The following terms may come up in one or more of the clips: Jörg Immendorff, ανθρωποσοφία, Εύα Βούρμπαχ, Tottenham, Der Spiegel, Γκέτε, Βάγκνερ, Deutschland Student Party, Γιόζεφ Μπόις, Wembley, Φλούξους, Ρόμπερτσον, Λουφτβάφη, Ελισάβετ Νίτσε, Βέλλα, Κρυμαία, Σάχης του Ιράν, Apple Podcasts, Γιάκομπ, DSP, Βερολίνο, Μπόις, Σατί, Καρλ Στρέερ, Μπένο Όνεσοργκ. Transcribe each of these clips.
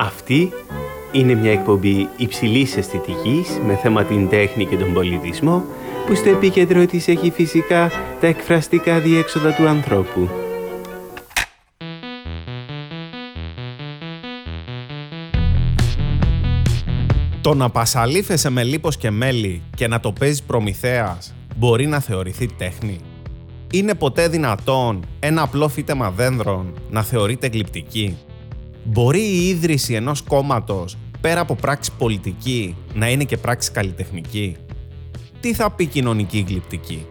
Αυτή είναι μια εκπομπή υψηλής αισθητικής με θέμα την τέχνη και τον πολιτισμό, που στο επίκεντρο της έχει φυσικά τα εκφραστικά διέξοδα του ανθρώπου. Το να πασαλήφεσαι με λίπος και μέλι και να το παίζεις Προμηθέας μπορεί να θεωρηθεί τέχνη? Είναι ποτέ δυνατόν ένα απλό φύτεμα δένδρων να θεωρείται γλυπτική? Μπορεί η ίδρυση ενός κόμματος, πέρα από πράξη πολιτική, να είναι και πράξη καλλιτεχνική? Τι θα πει κοινωνική γλυπτική?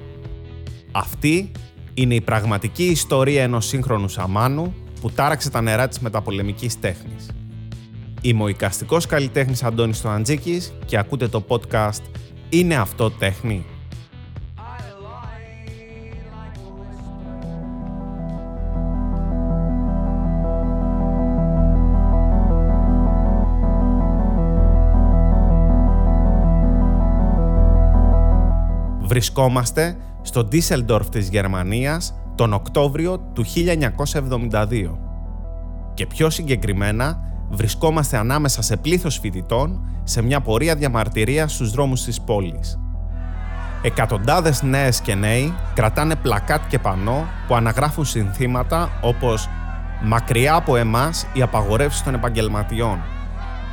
Αυτή είναι η πραγματική ιστορία ενός σύγχρονου σαμάνου που τάραξε τα νερά της μεταπολεμικής τέχνης. Είμαι ο οικαστικός καλλιτέχνης Αντώνης Στοαντζίκης και ακούτε το podcast «Είναι αυτό τέχνη?». Βρισκόμαστε στο Düsseldorf της Γερμανίας τον Οκτώβριο του 1972. Και πιο συγκεκριμένα, βρισκόμαστε ανάμεσα σε πλήθος φοιτητών σε μια πορεία διαμαρτυρίας στους δρόμους της πόλης. Εκατοντάδες νέες και νέοι κρατάνε πλακάτ και πανό που αναγράφουν συνθήματα όπως «Μακριά από εμάς οι απαγορεύσεις των επαγγελματιών»,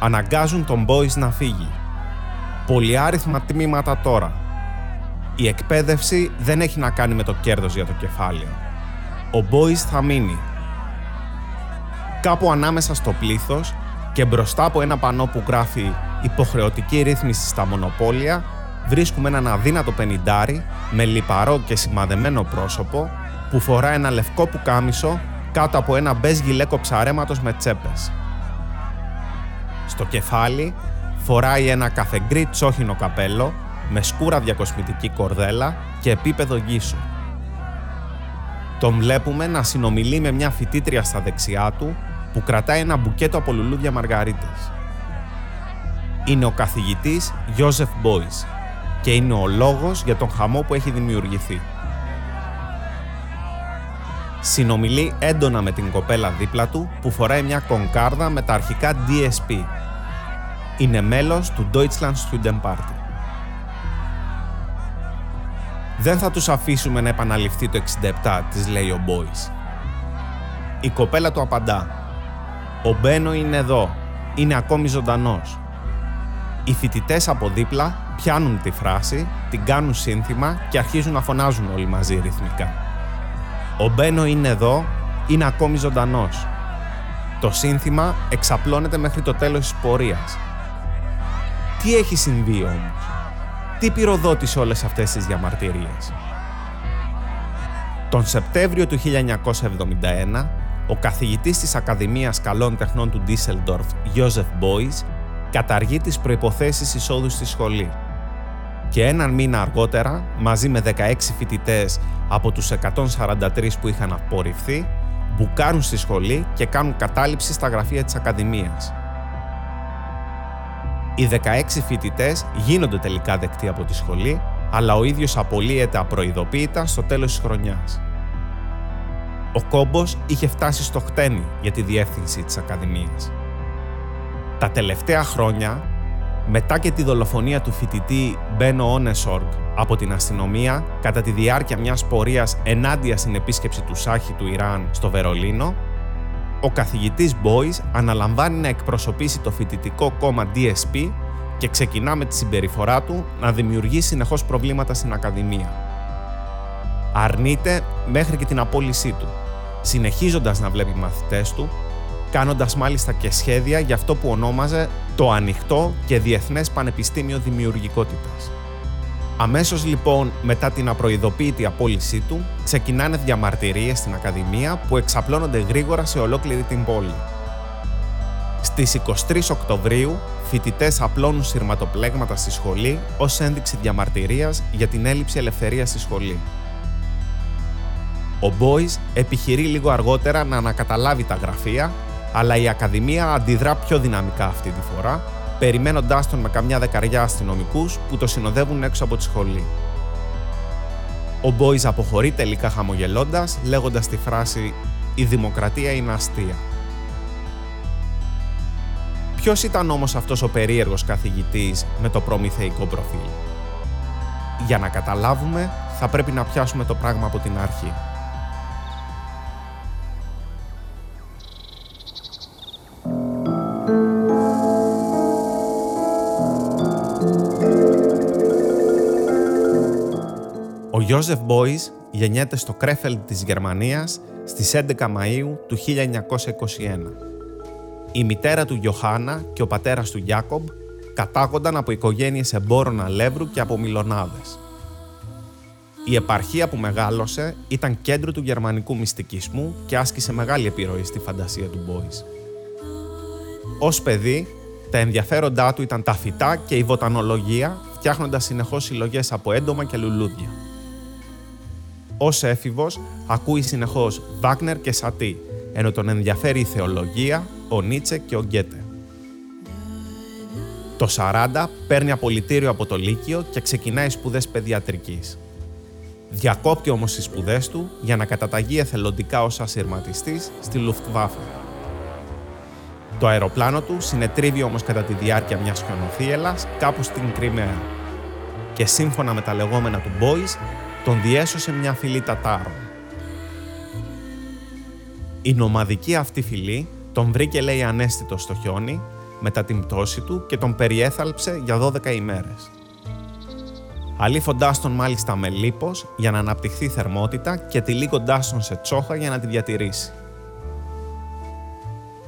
«Αναγκάζουν τον Μπόις να φύγει», «Πολυάριθμα τμήματα τώρα», «Η εκπαίδευση δεν έχει να κάνει με το κέρδος για το κεφάλαιο», «Ο Μπόις θα μείνει». Κάπου ανάμεσα στο πλήθος και μπροστά από ένα πανό που γράφει «Υποχρεωτική ρύθμιση στα μονοπόλια», βρίσκουμε έναν αδύνατο πενιντάρι με λιπαρό και σημαδεμένο πρόσωπο που φορά ένα λευκό πουκάμισο κάτω από ένα μπέζ γυλαίκο ψαρέματος με τσέπες. Στο κεφάλι φοράει ένα καφεγκρί τσόχινο καπέλο με σκούρα διακοσμητική κορδέλα και επίπεδο γύσου. Τον βλέπουμε να συνομιλεί με μια φοιτήτρια στα δεξιά του που κρατάει ένα μπουκέτο από λουλούδια μαργαρίτες. Είναι ο καθηγητής Γιόζεφ Μπόις και είναι ο λόγος για τον χαμό που έχει δημιουργηθεί. Συνομιλεί έντονα με την κοπέλα δίπλα του που φοράει μια κονκάρδα με τα αρχικά DSP. Είναι μέλος του Deutschland Student Party. «Δεν θα τους αφήσουμε να επαναληφθεί το 67», της λέει ο Μπόις. Η κοπέλα του απαντά «Ο Μπένο είναι εδώ, είναι ακόμη ζωντανός». Οι φοιτητές από δίπλα πιάνουν τη φράση, την κάνουν σύνθημα και αρχίζουν να φωνάζουν όλοι μαζί ρυθμικά. «Ο Μπένο είναι εδώ, είναι ακόμη ζωντανός». Το σύνθημα εξαπλώνεται μέχρι το τέλος της πορείας. Τι έχει συμβεί όμως? Τι πυροδότησε όλες αυτές τις διαμαρτυρίες? Τον Σεπτέμβριο του 1971, ο καθηγητής της Ακαδημίας Καλών Τεχνών του Ντίσσελντορφ, Γιόζεφ Μπόις, καταργεί τις προϋποθέσεις εισόδου στη σχολή. Και έναν μήνα αργότερα, μαζί με 16 φοιτητές από τους 143 που είχαν απορριφθεί, μπουκάρουν στη σχολή και κάνουν κατάληψη στα γραφεία της Ακαδημίας. Οι 16 φοιτητές γίνονται τελικά δεκτοί από τη σχολή, αλλά ο ίδιος απολύεται απροειδοποίητα στο τέλος της χρονιάς. Ο κόμπος είχε φτάσει στο χτένι για τη διεύθυνση της Ακαδημίας. Τα τελευταία χρόνια, μετά και τη δολοφονία του φοιτητή Μπένο Όνεσοργκ από την αστυνομία κατά τη διάρκεια μιας πορείας ενάντια στην επίσκεψη του Σάχη του Ιράν στο Βερολίνο, ο καθηγητής Μπόις αναλαμβάνει να εκπροσωπήσει το φοιτητικό κόμμα DSP και ξεκινά με τη συμπεριφορά του να δημιουργεί συνεχώς προβλήματα στην Ακαδημία. Αρνείται μέχρι και την απόλυσή του, συνεχίζοντας να βλέπει μαθητές του, κάνοντας μάλιστα και σχέδια για αυτό που ονόμαζε το Ανοιχτό και Διεθνές Πανεπιστήμιο Δημιουργικότητας. Αμέσως λοιπόν μετά την απροειδοποίητη απόλυσή του, ξεκινάνε διαμαρτυρίες στην Ακαδημία που εξαπλώνονται γρήγορα σε ολόκληρη την πόλη. Στις 23 Οκτωβρίου, φοιτητές απλώνουν σειρματοπλέγματα στη σχολή ως ένδειξη διαμαρτυρίας για την έλλειψη ελευθερίας στη σχολή. Ο Μπόις επιχειρεί λίγο αργότερα να ανακαταλάβει τα γραφεία, αλλά η Ακαδημία αντιδρά πιο δυναμικά αυτή τη φορά, περιμένοντάς τον με καμιά δεκαριά αστυνομικούς που το συνοδεύουν έξω από τη σχολή. Ο Μπόις αποχωρεί τελικά χαμογελώντας, λέγοντας τη φράση «Η δημοκρατία είναι αστεία». Ποιος ήταν όμως αυτός ο περίεργος καθηγητής με το προμηθεϊκό προφίλ? Για να καταλάβουμε, θα πρέπει να πιάσουμε το πράγμα από την αρχή. Ο Γιόζεφ Μπόις γεννιέται στο Κρέφελντ της Γερμανίας στις 11 Μαΐου του 1921. Η μητέρα του Γιωχάνα και ο πατέρας του Γιάκομπ κατάγονταν από οικογένειες εμπόρων αλεύρου και από μιλονάδες. Η επαρχία που μεγάλωσε ήταν κέντρο του γερμανικού μυστικισμού και άσκησε μεγάλη επιρροή στη φαντασία του Μπόις. Ως παιδί, τα ενδιαφέροντά του ήταν τα φυτά και η βοτανολογία, φτιάχνοντας συνεχώς συλλογές από έντομα και λουλούδια. Ως έφηβος, ακούει συνεχώς Βάγκνερ και Σατί, ενώ τον ενδιαφέρει η θεολογία, ο Νίτσε και ο Γκέτε. Το 40 παίρνει απολυτήριο από το Λύκειο και ξεκινάει σπουδές παιδιατρικής. Διακόπτει όμως τις σπουδές του για να καταταγεί εθελοντικά ως ασυρματιστής στη Λουφτβάφη. Το αεροπλάνο του συνετρίβει όμως κατά τη διάρκεια μιας χιονοθύελλας κάπου στην Κρυμαία και σύμφωνα με τα λεγόμενα του Μπόις, τον διέσωσε μια φυλή Τατάρων. Η νομαδική αυτή φυλή τον βρήκε, λέει, ανέστητο στο χιόνι μετά την πτώση του και τον περιέθαλψε για 12 ημέρες. Αλήφοντάς τον μάλιστα με λίπος για να αναπτυχθεί θερμότητα και τυλίγοντάς τον σε τσόχα για να τη διατηρήσει.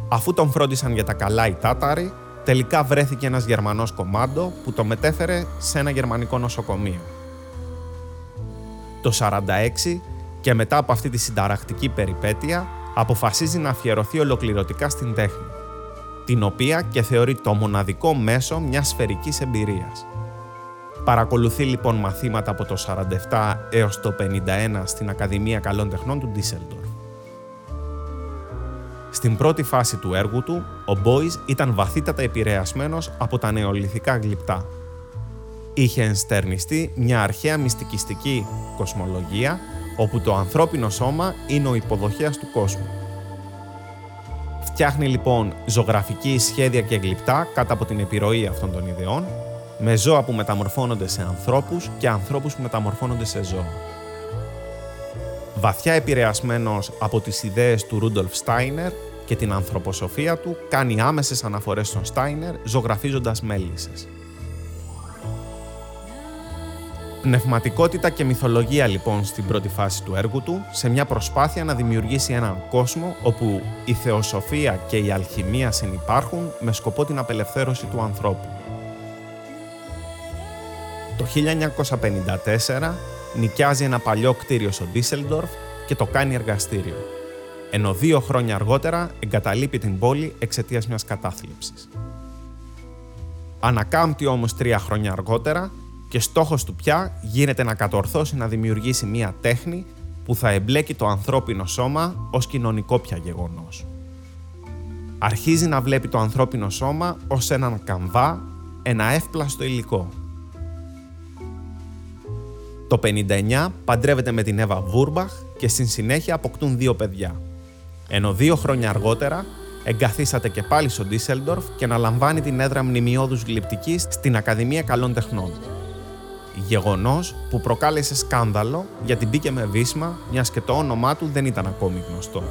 Αφού τον φρόντισαν για τα καλά οι Τάταροι, τελικά βρέθηκε ένας Γερμανός κομμάντο που τον μετέφερε σε ένα γερμανικό νοσοκομείο. Το 1946 και μετά από αυτή τη συνταρακτική περιπέτεια αποφασίζει να αφιερωθεί ολοκληρωτικά στην τέχνη, την οποία και θεωρεί το μοναδικό μέσο μιας σφαιρικής εμπειρίας. Παρακολουθεί λοιπόν μαθήματα από το 47 έως το 51 στην Ακαδημία Καλών Τεχνών του Düsseldorf. Στην πρώτη φάση του έργου του, ο Μπόις ήταν βαθύτατα επηρεασμένος από τα νεολιθικά γλυπτά. Είχε ενστερνιστεί μια αρχαία μυστικιστική κοσμολογία, όπου το ανθρώπινο σώμα είναι ο υποδοχέας του κόσμου. Φτιάχνει λοιπόν ζωγραφική σχέδια και γλυπτά κάτω από την επιρροή αυτών των ιδεών, με ζώα που μεταμορφώνονται σε ανθρώπους και ανθρώπους που μεταμορφώνονται σε ζώα. Βαθιά επηρεασμένος από τις ιδέες του Ρούντολφ Στάινερ και την ανθρωποσοφία του, κάνει άμεσες αναφορές στον Στάινερ, ζωγραφίζοντας μέλισσες. Πνευματικότητα και μυθολογία λοιπόν στην πρώτη φάση του έργου του, σε μια προσπάθεια να δημιουργήσει έναν κόσμο όπου η θεοσοφία και η αλχημία συνυπάρχουν με σκοπό την απελευθέρωση του ανθρώπου. Το 1954 νοικιάζει ένα παλιό κτίριο στο Ντίσσελντορφ και το κάνει εργαστήριο, ενώ 2 χρόνια αργότερα εγκαταλείπει την πόλη εξαιτίας μιας κατάθλιψης. Ανακάμπτει όμως 3 χρόνια αργότερα και στόχος του πια γίνεται να κατορθώσει να δημιουργήσει μια τέχνη που θα εμπλέκει το ανθρώπινο σώμα ως κοινωνικό πια γεγονός. Αρχίζει να βλέπει το ανθρώπινο σώμα ως έναν καμβά, ένα εύπλαστο υλικό. Το 1959 παντρεύεται με την Εύα Βούρμπαχ και στην συνέχεια αποκτούν 2 παιδιά. Ενώ 2 χρόνια αργότερα εγκαθίσατε και πάλι στο Ντίσσελντορφ και αναλαμβάνει την έδρα μνημειώδους γλυπτικής στην Ακαδημία Καλών Τεχνών. Γεγονός που προκάλεσε σκάνδαλο γιατί μπήκε με βίσμα, μιας και το όνομά του δεν ήταν ακόμη γνωστό.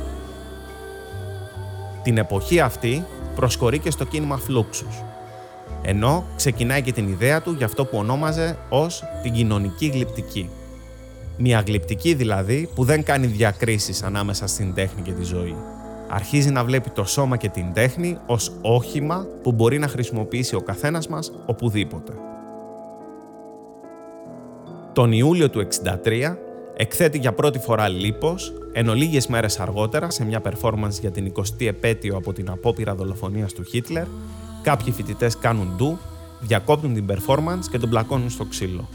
Την εποχή αυτή προσχωρεί και στο κίνημα Φλούξους, ενώ ξεκινάει και την ιδέα του για αυτό που ονόμαζε ως την κοινωνική γλυπτική. Μια γλυπτική δηλαδή που δεν κάνει διακρίσεις ανάμεσα στην τέχνη και τη ζωή. Αρχίζει να βλέπει το σώμα και την τέχνη ως όχημα που μπορεί να χρησιμοποιήσει ο καθένας μας οπουδήποτε. Τον Ιούλιο του 1963 εκθέτει για πρώτη φορά λίπος, ενώ λίγες μέρες αργότερα, σε μια performance για την 20η επέτειο από την απόπειρα δολοφονίας του Χίτλερ, κάποιοι φοιτητές κάνουν ντου, διακόπτουν την performance και τον πλακώνουν στο ξύλο.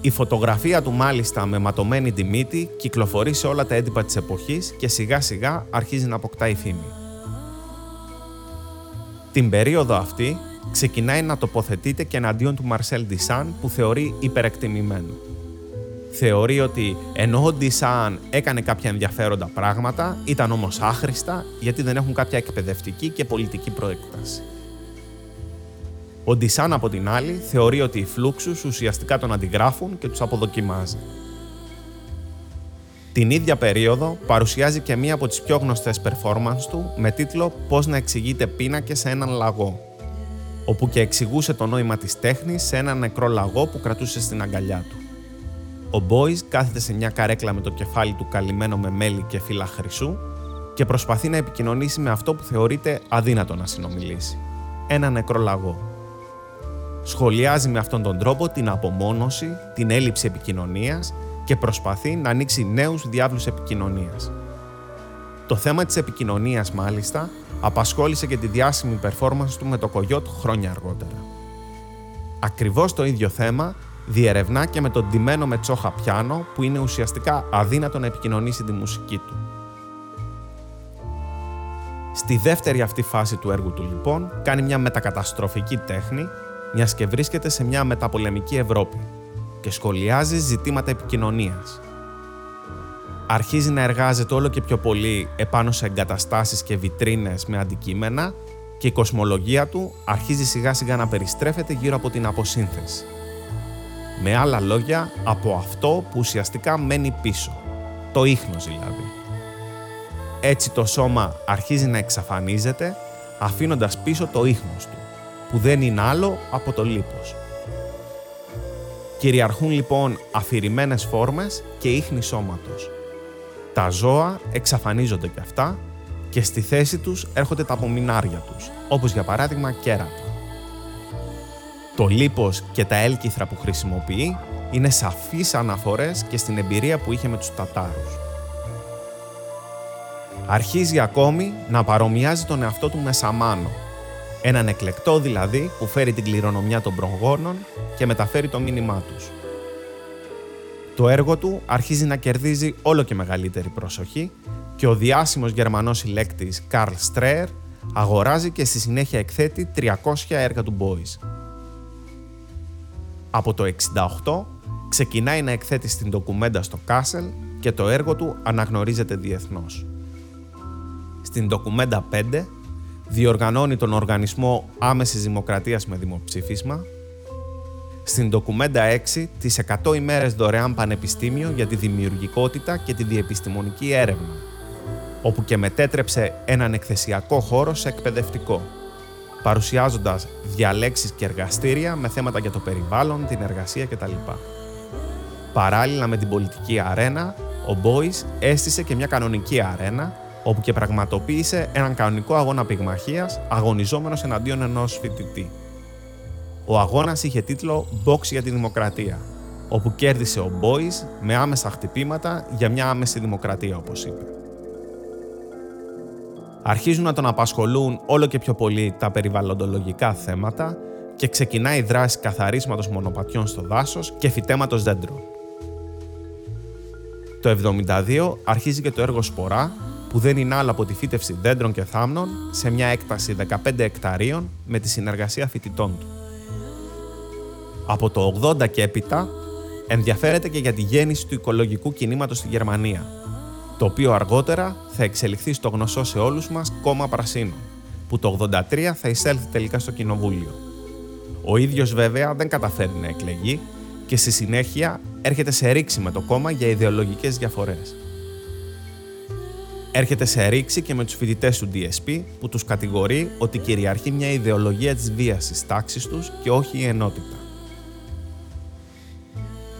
Η φωτογραφία του μάλιστα με ματωμένη τη μύτη κυκλοφορεί σε όλα τα έντυπα της εποχής και σιγά σιγά αρχίζει να αποκτάει φήμη. Την περίοδο αυτή ξεκινάει να τοποθετείται και εναντίον του Μαρσέλ Ντισάν που θεωρεί υπερεκτιμημένο. θεωρεί ότι ενώ ο Ντισάν έκανε κάποια ενδιαφέροντα πράγματα, ήταν όμως άχρηστα γιατί δεν έχουν κάποια εκπαιδευτική και πολιτική προέκταση. Ο Ντισάν, από την άλλη, θεωρεί ότι οι Φλούξους ουσιαστικά τον αντιγράφουν και τους αποδοκιμάζει. Την ίδια περίοδο παρουσιάζει και μία από τις πιο γνωστές performance του με τίτλο «Πώς να εξηγείτε πίνακες σε έναν λαγό», όπου και εξηγούσε το νόημα της τέχνης σε έναν νεκρό λαγό που κρατούσε στην αγκαλιά του. Ο Μπόις κάθεται σε μια καρέκλα με το κεφάλι του καλυμμένο με μέλι και φύλλα χρυσού και προσπαθεί να επικοινωνήσει με αυτό που θεωρείται αδύνατο να συνομιλήσει, ένα νεκρό λαγό. Σχολιάζει με αυτόν τον τρόπο την απομόνωση, την έλλειψη επικοινωνίας και προσπαθεί να ανοίξει νέους διάβλους επικοινωνίας. Το θέμα της επικοινωνίας, μάλιστα, απασχόλησε και τη διάσημη performance του με το Κογιότ χρόνια αργότερα. Ακριβώς το ίδιο θέμα διερευνά και με τον ντυμένο με τσόχα πιάνο, που είναι ουσιαστικά αδύνατο να επικοινωνήσει τη μουσική του. Στη δεύτερη αυτή φάση του έργου του, λοιπόν, κάνει μια μετακαταστροφική τέχνη, μιας και βρίσκεται σε μια μεταπολεμική Ευρώπη και σχολιάζει ζητήματα επικοινωνίας. Αρχίζει να εργάζεται όλο και πιο πολύ επάνω σε εγκαταστάσεις και βιτρίνες με αντικείμενα και η κοσμολογία του αρχίζει σιγά σιγά να περιστρέφεται γύρω από την αποσύνθεση. Με άλλα λόγια, από αυτό που ουσιαστικά μένει πίσω, το ίχνος δηλαδή. Έτσι το σώμα αρχίζει να εξαφανίζεται, αφήνοντας πίσω το ίχνος του, που δεν είναι άλλο από το λίπος. Κυριαρχούν λοιπόν αφηρημένες φόρμες και ίχνη σώματος. Τα ζώα εξαφανίζονται κι αυτά και στη θέση τους έρχονται τα απομεινάρια τους, όπως για παράδειγμα κέρατα. Το λίπος και τα έλκυθρα που χρησιμοποιεί είναι σαφείς αναφορές και στην εμπειρία που είχε με τους Τατάρους. Αρχίζει ακόμη να παρομοιάζει τον εαυτό του με σαμάνο, έναν εκλεκτό δηλαδή που φέρει την κληρονομιά των προγόνων και μεταφέρει το μήνυμά τους. Το έργο του αρχίζει να κερδίζει όλο και μεγαλύτερη προσοχή και ο διάσημος Γερμανός συλλέκτης Καρλ Στρέερ αγοράζει και στη συνέχεια εκθέτει 300 έργα του Μπόις. Από το 1968 ξεκινάει να εκθέτει στην Ντοκουμέντα στο Κάσελ και το έργο του αναγνωρίζεται διεθνώς. Στην Ντοκουμέντα 5 διοργανώνει τον Οργανισμό Άμεσης Δημοκρατίας με δημοψήφισμα. Στην Ντοκουμέντα 6 τις 100 ημέρες δωρεάν πανεπιστήμιο για τη δημιουργικότητα και τη διεπιστημονική έρευνα, όπου και μετέτρεψε έναν εκθεσιακό χώρο σε εκπαιδευτικό, παρουσιάζοντας διαλέξεις και εργαστήρια με θέματα για το περιβάλλον, την εργασία κτλ. Παράλληλα με την πολιτική αρένα, ο Μπόις έστησε και μια κανονική αρένα, όπου και πραγματοποίησε έναν κανονικό αγώνα πυγμαχίας, αγωνιζόμενος εναντίον ενός φοιτητή. Ο αγώνας είχε τίτλο «Box για τη Δημοκρατία», όπου κέρδισε ο Μπόις με άμεσα χτυπήματα για μια άμεση δημοκρατία, όπως είπε. Αρχίζουν να τον απασχολούν όλο και πιο πολύ τα περιβαλλοντολογικά θέματα και ξεκινάει η δράση καθαρίσματος μονοπατιών στο δάσος και φυτέματος δέντρων. Το 1972 αρχίζει και το έργο «Σπορά», που δεν είναι άλλο από τη φύτευση δέντρων και θάμνων σε μια έκταση 15 εκταρίων με τη συνεργασία φοιτητών του. Από το 80 και έπειτα ενδιαφέρεται και για τη γέννηση του οικολογικού κινήματος στη Γερμανία, το οποίο αργότερα θα εξελιχθεί στο γνωστό σε όλους μας κόμμα Πρασίνων, που το 83 θα εισέλθει τελικά στο Κοινοβούλιο. Ο ίδιος βέβαια δεν καταφέρει να εκλεγεί και στη συνέχεια έρχεται σε ρήξη με το κόμμα για ιδεολογικές διαφορές. Έρχεται σε ρήξη και με τους φοιτητές του DSP, που τους κατηγορεί ότι κυριαρχεί μια ιδεολογία της βίας στις τάξεις τους και όχι η ενότητα.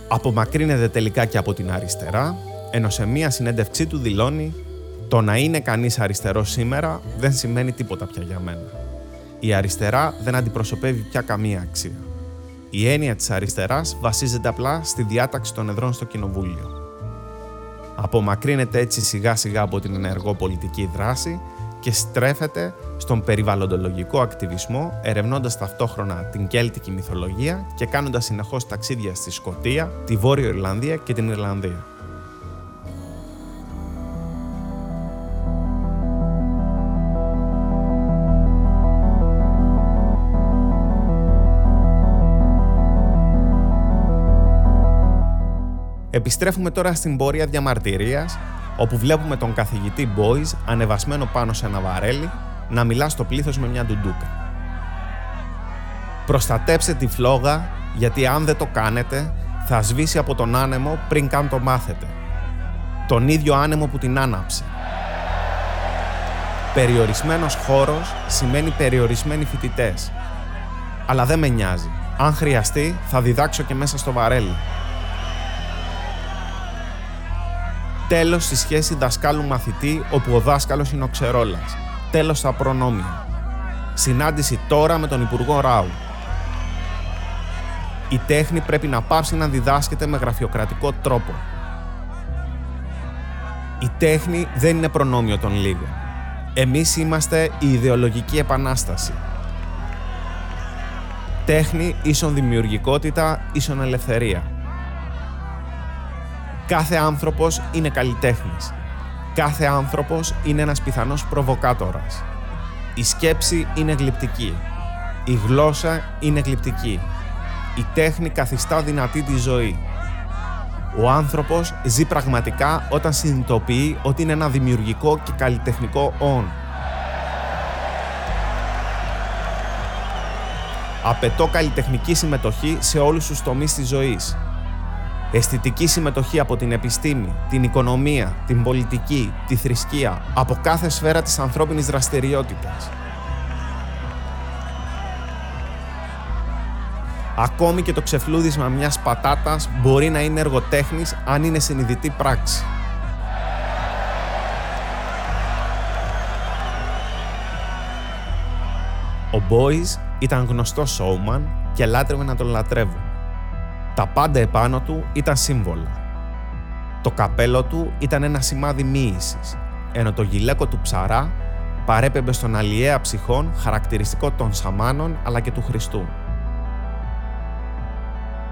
Απομακρύνεται τελικά και από την αριστερά, ενώ σε μια συνέντευξή του δηλώνει «Το να είναι κανείς αριστερός σήμερα δεν σημαίνει τίποτα πια για μένα. Η αριστερά δεν αντιπροσωπεύει πια καμία αξία. Η έννοια της αριστεράς βασίζεται απλά στη διάταξη των εδρών στο Κοινοβούλιο». Απομακρύνεται έτσι σιγά σιγά από την ενεργό πολιτική δράση και στρέφεται στον περιβαλλοντολογικό ακτιβισμό, ερευνώντας ταυτόχρονα την κέλτικη μυθολογία και κάνοντας συνεχώς ταξίδια στη Σκωτία, τη Βόρειο Ιρλανδία και την Ιρλανδία. Επιστρέφουμε τώρα στην πορεία διαμαρτυρίας, όπου βλέπουμε τον καθηγητή Μπόις ανεβασμένο πάνω σε ένα βαρέλι να μιλά στο πλήθος με μια ντουντούκα. Προστατέψτε τη φλόγα, γιατί αν δεν το κάνετε, θα σβήσει από τον άνεμο πριν καν το μάθετε. Τον ίδιο άνεμο που την άναψε. Περιορισμένος χώρος σημαίνει περιορισμένοι φοιτητές. Αλλά δεν με νοιάζει. Αν χρειαστεί, θα διδάξω και μέσα στο βαρέλι. Τέλος στη σχέση δασκάλου-μαθητή, όπου ο δάσκαλος είναι ο ξερόλας. Τέλος στα προνόμια. Συνάντηση τώρα με τον Υπουργό Ράου. Η τέχνη πρέπει να πάψει να διδάσκεται με γραφειοκρατικό τρόπο. Η τέχνη δεν είναι προνόμιο των λίγων. Εμείς είμαστε η ιδεολογική επανάσταση. Τέχνη ίσον δημιουργικότητα ίσον ελευθερία. Κάθε άνθρωπος είναι καλλιτέχνης. Κάθε άνθρωπος είναι ένας πιθανός προβοκάτορας. Η σκέψη είναι γλυπτική. Η γλώσσα είναι γλυπτική. Η τέχνη καθιστά δυνατή τη ζωή. Ο άνθρωπος ζει πραγματικά όταν συνειδητοποιεί ότι είναι ένα δημιουργικό και καλλιτεχνικό «ον». Απαιτώ καλλιτεχνική συμμετοχή σε όλους τους τομείς της ζωής. Αισθητική συμμετοχή από την επιστήμη, την οικονομία, την πολιτική, τη θρησκεία, από κάθε σφαίρα της ανθρώπινης δραστηριότητας. Ακόμη και το ξεφλούδισμα μιας πατάτας μπορεί να είναι εργοτέχνης αν είναι συνειδητή πράξη. Ο Μπόις ήταν γνωστός σόουμαν και λάτρευε να τον λατρεύουν. Τα πάντα επάνω του ήταν σύμβολα. Το καπέλο του ήταν ένα σημάδι μοίησης, ενώ το γυλαίκο του ψαρά παρέπεμπε στον αλιέα ψυχών χαρακτηριστικό των Σαμάνων αλλά και του Χριστού.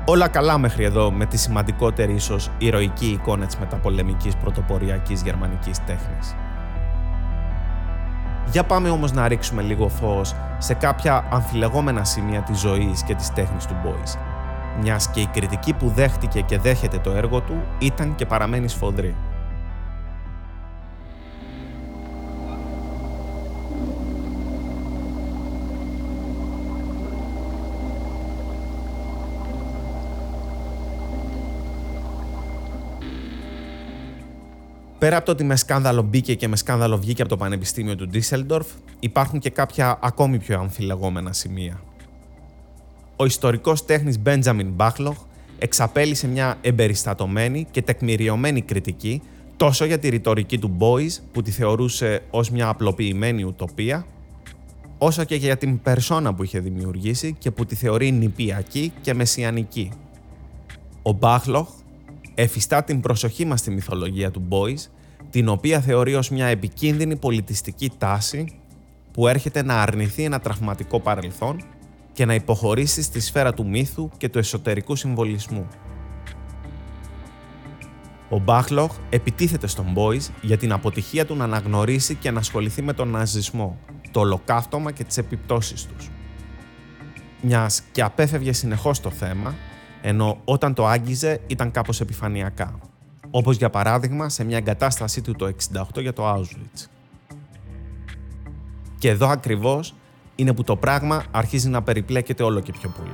Όλα καλά μέχρι εδώ με τη σημαντικότερη ίσως ηρωική εικόνα της μεταπολεμικής πρωτοποριακής γερμανικής τέχνης. Για πάμε όμως να ρίξουμε λίγο φως σε κάποια αμφιλεγόμενα σημεία της ζωής και της τέχνης του Μπόις, μιας και η κριτική που δέχτηκε και δέχεται το έργο του ήταν και παραμένει σφοδρή. Πέρα από το ότι με σκάνδαλο μπήκε και με σκάνδαλο βγήκε από το Πανεπιστήμιο του Ντίσσελντορφ, υπάρχουν και κάποια ακόμη πιο αμφιλεγόμενα σημεία. Ο ιστορικός τέχνης Μπέντζαμιν Μπάχλοχ εξαπέλυσε μια εμπεριστατωμένη και τεκμηριωμένη κριτική τόσο για τη ρητορική του Μπόις, που τη θεωρούσε ως μια απλοποιημένη ουτοπία, όσο και για την περσόνα που είχε δημιουργήσει και που τη θεωρεί νηπιακή και μεσιανική. Ο Μπάχλοχ εφιστά την προσοχή μας στη μυθολογία του Μπόις, την οποία θεωρεί ως μια επικίνδυνη πολιτιστική τάση που έρχεται να αρνηθεί ένα τραυματικό παρελθόν και να υποχωρήσει στη σφαίρα του μύθου και του εσωτερικού συμβολισμού. Ο Μπάχλοχ επιτίθεται στον Μπόις για την αποτυχία του να αναγνωρίσει και να ασχοληθεί με τον ναζισμό, το ολοκαύτωμα και τις επιπτώσεις τους. Μιας και απέφευγε συνεχώς το θέμα, ενώ όταν το άγγιζε ήταν κάπως επιφανειακά, όπως για παράδειγμα σε μια εγκατάστασή του το 1968 για το Auschwitz. Και εδώ ακριβώς είναι που το πράγμα αρχίζει να περιπλέκεται όλο και πιο πολύ.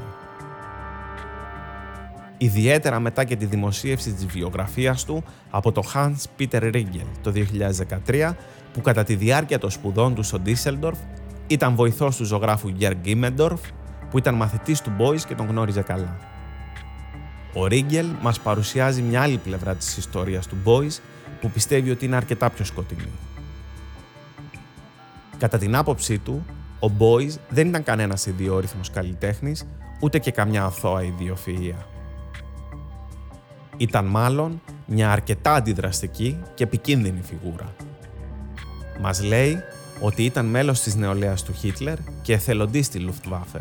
Ιδιαίτερα μετά και τη δημοσίευση της βιογραφίας του από το Hans-Peter Riegel το 2013, που κατά τη διάρκεια των σπουδών του στο Düsseldorf ήταν βοηθός του ζωγράφου Jörg Immendorff, που ήταν μαθητής του Μπόις και τον γνώριζε καλά. Ο Ρίγκελ μας παρουσιάζει μια άλλη πλευρά της ιστορίας του Μπόις, που πιστεύει ότι είναι αρκετά πιο σκοτεινή. Κατά την άποψή του, ο Μπόις δεν ήταν κανένας ιδιόρυθμος καλλιτέχνης, ούτε και καμιά αθώα ιδιοφυΐα. Ήταν μάλλον μια αρκετά αντιδραστική και επικίνδυνη φιγούρα. Μας λέει ότι ήταν μέλος της νεολαίας του Χίτλερ και εθελοντής στη Λουφτβάφε,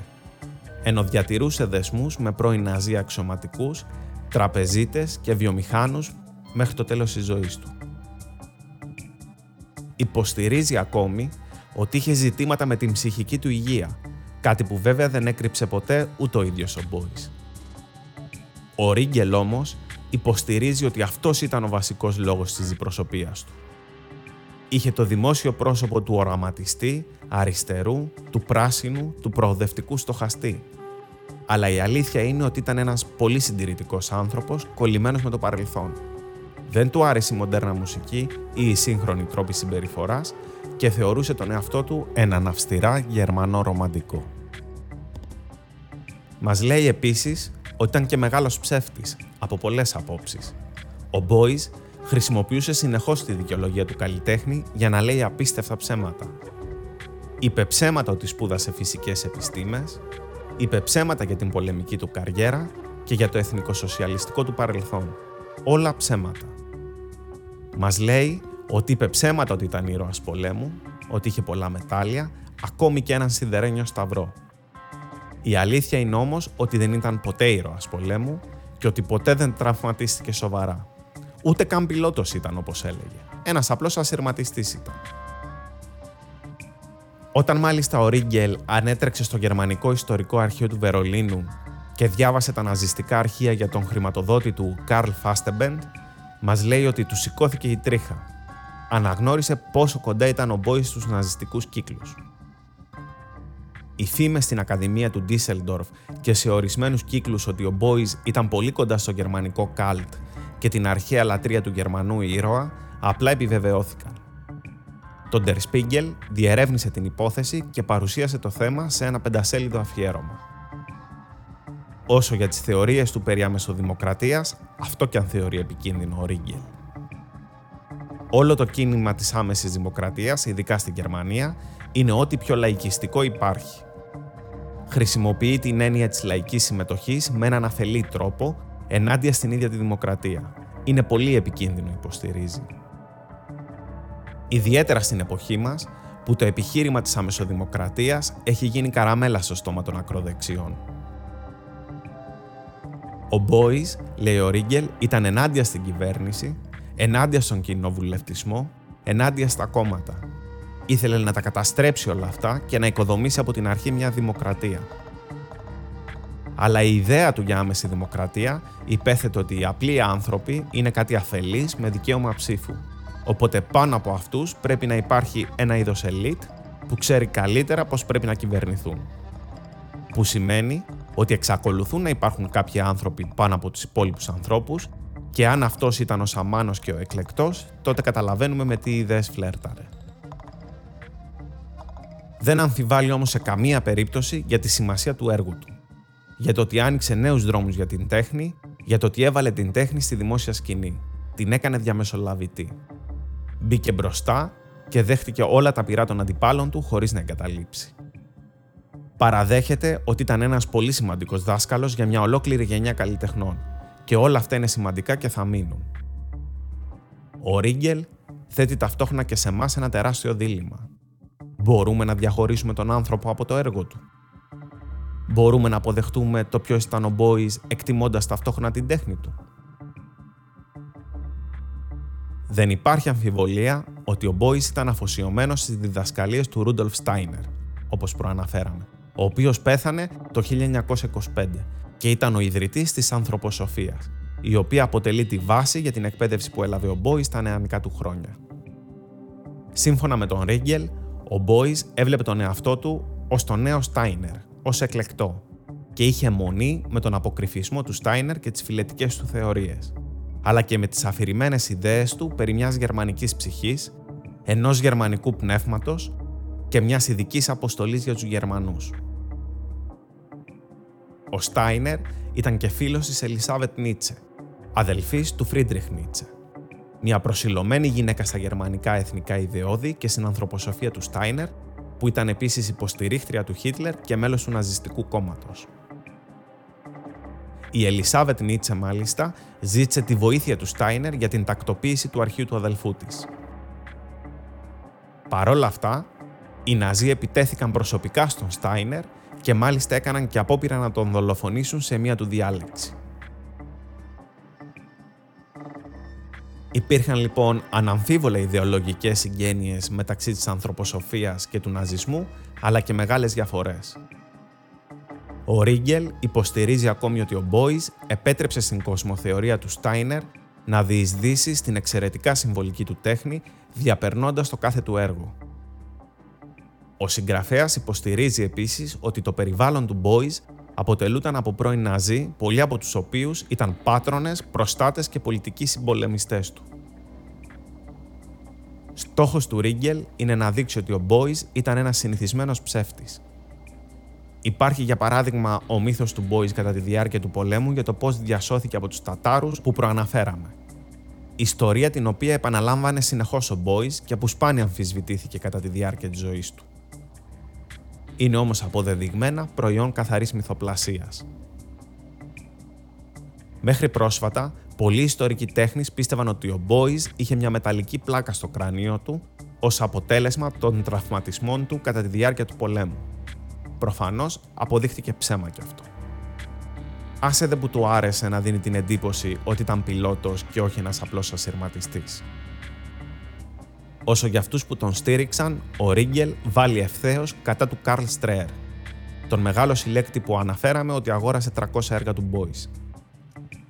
ενώ διατηρούσε δεσμούς με πρώην Ναζί αξιωματικούς, τραπεζίτες και βιομηχάνους μέχρι το τέλος της ζωής του. Υποστηρίζει ακόμη ότι είχε ζητήματα με την ψυχική του υγεία, κάτι που βέβαια δεν έκρυψε ποτέ ούτε ο ίδιος ο Μπόις. Ο Ρίγκελ όμως υποστηρίζει ότι αυτός ήταν ο βασικός λόγος της διπροσωπείας του. Είχε το δημόσιο πρόσωπο του οραματιστή, αριστερού, του πράσινου, του προοδευτικού στοχαστή. Αλλά η αλήθεια είναι ότι ήταν ένας πολύ συντηρητικός άνθρωπος, κολλημένος με το παρελθόν. Δεν του άρεσε η μοντέρνα μουσική ή οι σύγχρονοι τρόποι συμπεριφοράς και θεωρούσε τον εαυτό του έναν αυστηρά γερμανό ρομαντικό. Μας λέει επίσης ότι ήταν και μεγάλος ψεύτης, από πολλές απόψεις. Ο Μπόις χρησιμοποιούσε συνεχώς τη δικαιολογία του καλλιτέχνη για να λέει απίστευτα ψέματα. Είπε ψέματα ότι σπούδασε φυσικές επιστήμες, είπε ψέματα για την πολεμική του καριέρα και για το εθνικοσοσιαλιστικό του παρελθόν. Όλα ψέματα. Μας λέει ότι είπε ψέματα ότι ήταν ήρωας πολέμου, ότι είχε πολλά μετάλλια, ακόμη και έναν σιδερένιο σταυρό. Η αλήθεια είναι όμως ότι δεν ήταν ποτέ ήρωας πολέμου και ότι ποτέ δεν τραυματίστηκε σοβαρά. Ούτε καν πιλότος ήταν, όπως έλεγε. Ένας απλός ασυρματιστής ήταν. Όταν μάλιστα ο Ρίγκελ ανέτρεξε στο Γερμανικό Ιστορικό Αρχείο του Βερολίνου και διάβασε τα ναζιστικά αρχεία για τον χρηματοδότη του Καρλ Φάστεμπεντ, μας λέει ότι του σηκώθηκε η τρίχα. Αναγνώρισε πόσο κοντά ήταν ο Μπόις στους ναζιστικούς κύκλους. Οι φήμες στην Ακαδημία του Ντίσελντορφ και σε ορισμένους κύκλους ότι ο Μπόις ήταν πολύ κοντά στο γερμανικό καλτ και την αρχαία λατρεία του Γερμανού ήρωα απλά επιβεβαιώθηκαν. Το Der Spiegel διερεύνησε την υπόθεση και παρουσίασε το θέμα σε ένα πεντασέλιδο αφιέρωμα. Όσο για τις θεωρίες του περί αμεσοδημοκρατίας, αυτό κι αν θεωρεί επικίνδυνο ο Ρίγκελ. Όλο το κίνημα της άμεσης δημοκρατίας, ειδικά στην Γερμανία, είναι ό,τι πιο λαϊκιστικό υπάρχει. Χρησιμοποιεί την έννοια της λαϊκής συμμετοχής με έναν αφελή τρόπο, ενάντια στην ίδια τη δημοκρατία. Είναι πολύ επικίνδυνο, υποστηρίζει. Ιδιαίτερα στην εποχή μας, που το επιχείρημα της αμεσοδημοκρατίας έχει γίνει καραμέλα στο στόμα των ακροδεξιών. Ο Μπόις, λέει ο Ρίγκελ, ήταν ενάντια στην κυβέρνηση, ενάντια στον κοινοβουλευτισμό, ενάντια στα κόμματα. Ήθελε να τα καταστρέψει όλα αυτά και να οικοδομήσει από την αρχή μια δημοκρατία. Αλλά η ιδέα του για άμεση δημοκρατία υπέθετε ότι οι απλοί άνθρωποι είναι κάτι αφελείς με δικαίωμα ψήφου. Οπότε πάνω από αυτούς πρέπει να υπάρχει ένα είδος ελίτ που ξέρει καλύτερα πώς πρέπει να κυβερνηθούν. Που σημαίνει ότι εξακολουθούν να υπάρχουν κάποιοι άνθρωποι πάνω από τους υπόλοιπους ανθρώπους και αν αυτός ήταν ο σαμάνος και ο εκλεκτός, τότε καταλαβαίνουμε με τι ιδέες φλέρταρε. Δεν αμφιβάλλει όμως σε καμία περίπτωση για τη σημασία του έργου του. Για το ότι άνοιξε νέους δρόμους για την τέχνη, για το ότι έβαλε την τέχνη στη δημόσια σκηνή. Την έκανε διαμεσολαβητή. Μπήκε μπροστά και δέχτηκε όλα τα πειρά των αντιπάλων του χωρίς να εγκαταλείψει. Παραδέχεται ότι ήταν ένας πολύ σημαντικός δάσκαλος για μια ολόκληρη γενιά καλλιτεχνών και όλα αυτά είναι σημαντικά και θα μείνουν. Ο Ρίγκελ θέτει ταυτόχρονα και σε εμάς ένα τεράστιο δίλημμα. Μπορούμε να διαχωρίσουμε τον άνθρωπο από το έργο του. Μπορούμε να αποδεχτούμε το ποιος ήταν ο Μπόις εκτιμώντας ταυτόχρονα την τέχνη του. Δεν υπάρχει αμφιβολία ότι ο Μπόις ήταν αφοσιωμένος στις διδασκαλίες του Ρούντολφ Στάινερ, όπως προαναφέραμε, ο οποίος πέθανε το 1925 και ήταν ο ιδρυτής της ανθρωποσοφίας, η οποία αποτελεί τη βάση για την εκπαίδευση που έλαβε ο Μπόις στα νεανικά του χρόνια. Σύμφωνα με τον Ρίγκελ, ο Μπόις έβλεπε τον εαυτό του ως τον νέο Στάινερ, ως εκλεκτό και είχε μονή με τον αποκρυφισμό του Στάινερ και τις φιλετικές του θεωρίες, αλλά και με τις αφηρημένες ιδέες του περί μιας γερμανικής ψυχής, ενός γερμανικού πνεύματος και μιας ειδικής αποστολής για τους Γερμανούς. Ο Στάινερ ήταν και φίλος της Ελισάβετ Νίτσε, αδελφής του Φρίντριχ Νίτσε. Μια προσιλωμένη γυναίκα στα γερμανικά εθνικά ιδεώδη και στην ανθρωποσοφία του Στάινερ, που ήταν επίσης υποστηρίχτρια του Χίτλερ και μέλος του Ναζιστικού Κόμματος. Η Ελισάβετ Νίτσε, μάλιστα, ζήτησε τη βοήθεια του Στάινερ για την τακτοποίηση του αρχείου του αδελφού της. Παρόλα αυτά, οι Ναζί επιτέθηκαν προσωπικά στον Στάινερ και μάλιστα έκαναν και απόπειρα να τον δολοφονήσουν σε μία του διάλεξη. Υπήρχαν λοιπόν αναμφίβολα ιδεολογικές συγγένειες μεταξύ της ανθρωποσοφίας και του ναζισμού, αλλά και μεγάλες διαφορές. Ο Ρίγκελ υποστηρίζει ακόμη ότι ο Μπόις επέτρεψε στην κοσμοθεωρία του Στάινερ να διεισδύσει στην εξαιρετικά συμβολική του τέχνη, διαπερνώντας το κάθε του έργο. Ο συγγραφέας υποστηρίζει επίσης ότι το περιβάλλον του Μπόις αποτελούταν από πρώην Ναζί, πολλοί από τους οποίους ήταν πάτρονες, προστάτες και πολιτικοί συμπολεμιστές του. Στόχος του Ρίγκελ είναι να δείξει ότι ο Μπόις ήταν ένας συνηθισμένος ψεύτης. Υπάρχει για παράδειγμα ο μύθος του Μπόις κατά τη διάρκεια του πολέμου για το πώς διασώθηκε από τους Τατάρους που προαναφέραμε. Ιστορία την οποία επαναλάμβανε συνεχώς ο Μπόις και που σπάνια αμφισβητήθηκε κατά τη διάρκεια της ζωής του. Είναι όμως αποδεδειγμένα προϊόν καθαρής μυθοπλασίας. Μέχρι πρόσφατα, πολλοί ιστορικοί τέχνης πίστευαν ότι ο Μπόις είχε μια μεταλλική πλάκα στο κρανίο του ως αποτέλεσμα των τραυματισμών του κατά τη διάρκεια του πολέμου. Προφανώς αποδείχτηκε ψέμα κι αυτό. Άσε δε που του άρεσε να δίνει την εντύπωση ότι ήταν πιλότος και όχι ένας απλός ασυρματιστής. Όσο για αυτούς που τον στήριξαν, ο Ρίγκελ βάλει ευθέως κατά του Καρλ Στρέερ, τον μεγάλο συλλέκτη που αναφέραμε ότι αγόρασε 300 έργα του Μπόις.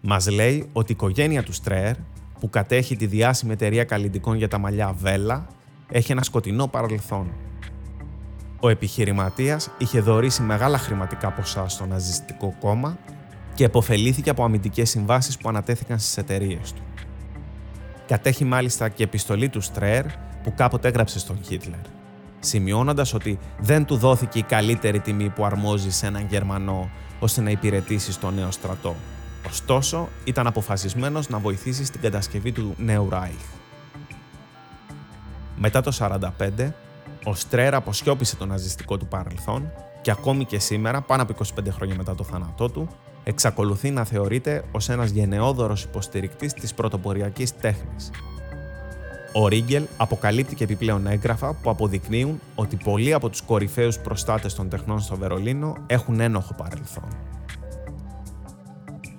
Μας λέει ότι η οικογένεια του Στρέερ, που κατέχει τη διάσημη εταιρεία καλλυντικών για τα μαλλιά Βέλλα, έχει ένα σκοτεινό παρελθόν. Ο επιχειρηματίας είχε δωρήσει μεγάλα χρηματικά ποσά στο ναζιστικό κόμμα και επωφελήθηκε από αμυντικές συμβάσεις που ανατέθηκαν στις εταιρείες του. Κατέχει μάλιστα και επιστολή του Στρέερ που κάποτε έγραψε στον Χίτλερ, σημειώνοντας ότι δεν του δόθηκε η καλύτερη τιμή που αρμόζει σε έναν Γερμανό ώστε να υπηρετήσει στο νέο στρατό. Ωστόσο, ήταν αποφασισμένος να βοηθήσει στην κατασκευή του νέου Ράιχ. Μετά το 1945, ο Στρέερ αποσιώπησε το ναζιστικό του παρελθόν και ακόμη και σήμερα, πάνω από 25 χρόνια μετά το θάνατό του, εξακολουθεί να θεωρείται ως ένας γενναιόδωρος υποστηρικτής της πρωτοποριακής τέχνης. Ο Ρίγκελ αποκαλύπτει και επιπλέον έγγραφα που αποδεικνύουν ότι πολλοί από τους κορυφαίους προστάτες των τεχνών στο Βερολίνο έχουν ένοχο παρελθόν.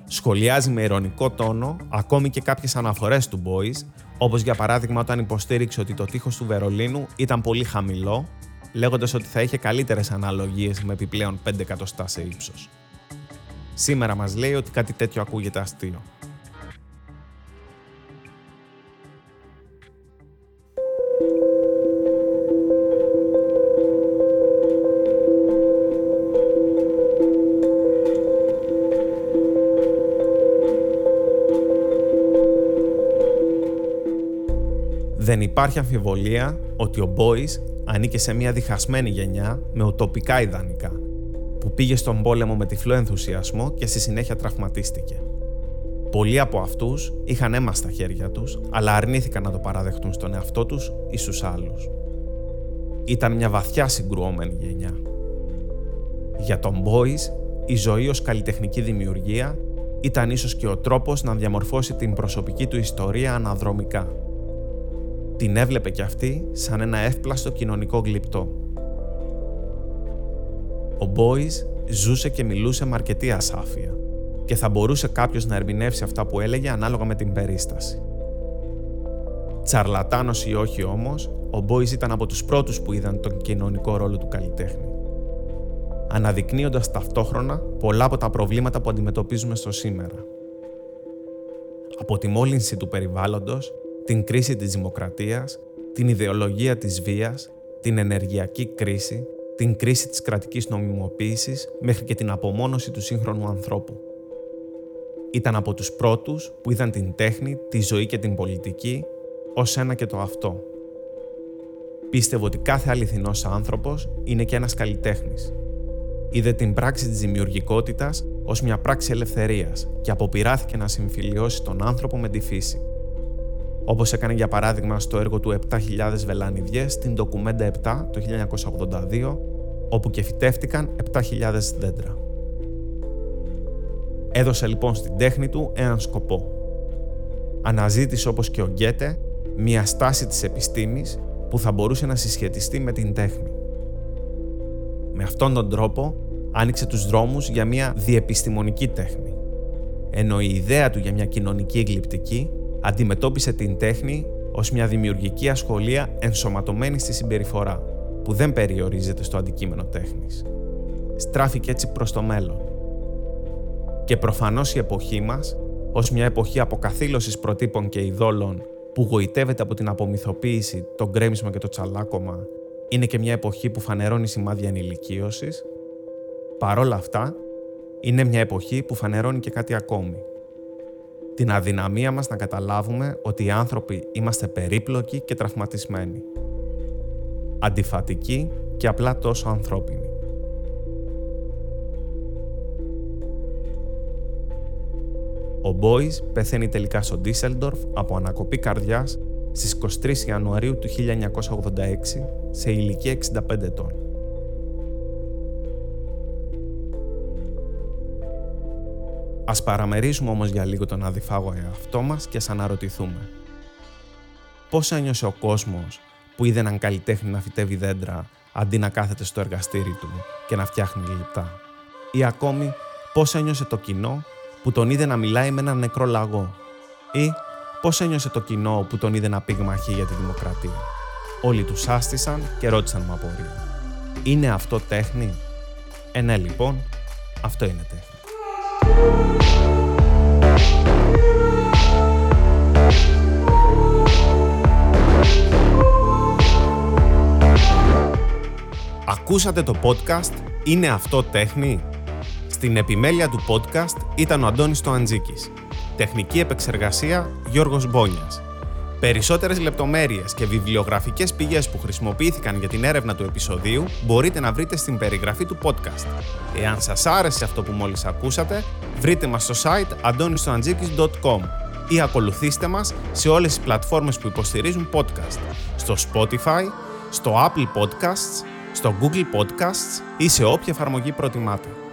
Σχολιάζει με ειρωνικό τόνο ακόμη και κάποιες αναφορές του Μπόις, όπως για παράδειγμα όταν υποστήριξε ότι το τείχος του Βερολίνου ήταν πολύ χαμηλό, λέγοντας ότι θα είχε καλύτερες αναλογίες με επιπλέον 5 εκατοστά σε ύψος. Σήμερα μας λέει ότι κάτι τέτοιο ακούγεται αστείο. Δεν υπάρχει αμφιβολία ότι ο Μπόις ανήκε σε μια διχασμένη γενιά με ουτοπικά ιδανικά, που πήγε στον πόλεμο με τυφλό ενθουσιασμό και στη συνέχεια τραυματίστηκε. Πολλοί από αυτούς είχαν αίμα στα χέρια τους, αλλά αρνήθηκαν να το παραδεχτούν στον εαυτό τους ή στους άλλους. Ήταν μια βαθιά συγκρουόμενη γενιά. Για τον Μπόις, η ζωή ως καλλιτεχνική δημιουργία ήταν ίσως και ο τρόπος να διαμορφώσει την προσωπική του ιστορία αναδρομικά. Την έβλεπε κι αυτή σαν ένα εύπλαστο κοινωνικό γλυπτό. Ο Μπόις ζούσε και μιλούσε με αρκετή ασάφεια και θα μπορούσε κάποιος να ερμηνεύσει αυτά που έλεγε ανάλογα με την περίσταση. Τσαρλατάνος ή όχι όμως, ο Μπόις ήταν από τους πρώτους που είδαν τον κοινωνικό ρόλο του καλλιτέχνη, αναδεικνύοντας ταυτόχρονα πολλά από τα προβλήματα που αντιμετωπίζουμε στο σήμερα. Από τη μόλυνση του περιβάλλοντος, την κρίση της δημοκρατίας, την ιδεολογία της βίας, την ενεργειακή κρίση, την κρίση της κρατικής νομιμοποίησης μέχρι και την απομόνωση του σύγχρονου ανθρώπου. Ήταν από τους πρώτους που είδαν την τέχνη, τη ζωή και την πολιτική ως ένα και το αυτό. Πίστευε ότι κάθε αληθινός άνθρωπος είναι και ένας καλλιτέχνης. Είδε την πράξη της δημιουργικότητας ως μια πράξη ελευθερίας και αποπειράθηκε να συμφιλιώσει τον άνθρωπο με τη φύση, όπως έκανε για παράδειγμα στο έργο του 7.000 βελανιδιές στην Documenta 7 το 1982, όπου και φυτεύτηκαν 7.000 δέντρα. Έδωσε λοιπόν στην τέχνη του έναν σκοπό. Αναζήτησε, όπως και ο Γκέτε, μια στάση της επιστήμης που θα μπορούσε να συσχετιστεί με την τέχνη. Με αυτόν τον τρόπο άνοιξε τους δρόμους για μια διεπιστημονική τέχνη, ενώ η ιδέα του για μια κοινωνική εγκλυπτική αντιμετώπισε την τέχνη ως μια δημιουργική ασχολία ενσωματωμένη στη συμπεριφορά, που δεν περιορίζεται στο αντικείμενο τέχνης. στράφηκε έτσι προς το μέλλον. Και προφανώς η εποχή μας, ως μια εποχή αποκαθήλωσης προτύπων και ειδόλων που γοητεύεται από την απομυθοποίηση, το γκρέμισμα και το τσαλάκωμα, είναι και μια εποχή που φανερώνει σημάδια ενηλικίωσης. Παρόλα αυτά, είναι μια εποχή που φανερώνει και κάτι ακόμη. Την αδυναμία μας να καταλάβουμε ότι οι άνθρωποι είμαστε περίπλοκοι και τραυματισμένοι. Αντιφατικοί και απλά τόσο ανθρώπινοι. Ο Μπόις πεθαίνει τελικά στο Ντίσελντορφ από ανακοπή καρδιάς στις 23 Ιανουαρίου του 1986 σε ηλικία 65 ετών. Ας παραμερίσουμε όμως για λίγο τον αδιφάγο εαυτό μας και ας αναρωτηθούμε. Πώς ένιωσε ο κόσμος που είδε έναν καλλιτέχνη να φυτεύει δέντρα αντί να κάθεται στο εργαστήρι του και να φτιάχνει λιπτά? Ή ακόμη, πώς ένιωσε το κοινό που τον είδε να μιλάει με έναν νεκρό λαγό? Ή πώς ένιωσε το κοινό που τον είδε να πυγμαχεί για τη δημοκρατία? Όλοι τους άστησαν και ρώτησαν με απορία. Είναι αυτό τέχνη? Ναι, λοιπόν, αυτό είναι τέχνη. Ακούσατε το podcast «Είναι αυτό τέχνη?» Στην επιμέλεια του podcast ήταν ο Αντώνης Στοαντζίκης. Τεχνική επεξεργασία Γιώργος Μπόνιας. Περισσότερες λεπτομέρειες και βιβλιογραφικές πηγές που χρησιμοποιήθηκαν για την έρευνα του επεισοδίου μπορείτε να βρείτε στην περιγραφή του podcast. Εάν σας άρεσε αυτό που μόλις ακούσατε, βρείτε μας στο site antonistoantzikis.com ή ακολουθήστε μας σε όλες τις πλατφόρμες που υποστηρίζουν podcast, στο Spotify, στο Apple Podcasts, στο Google Podcasts ή σε όποια εφαρμογή προτιμάτε.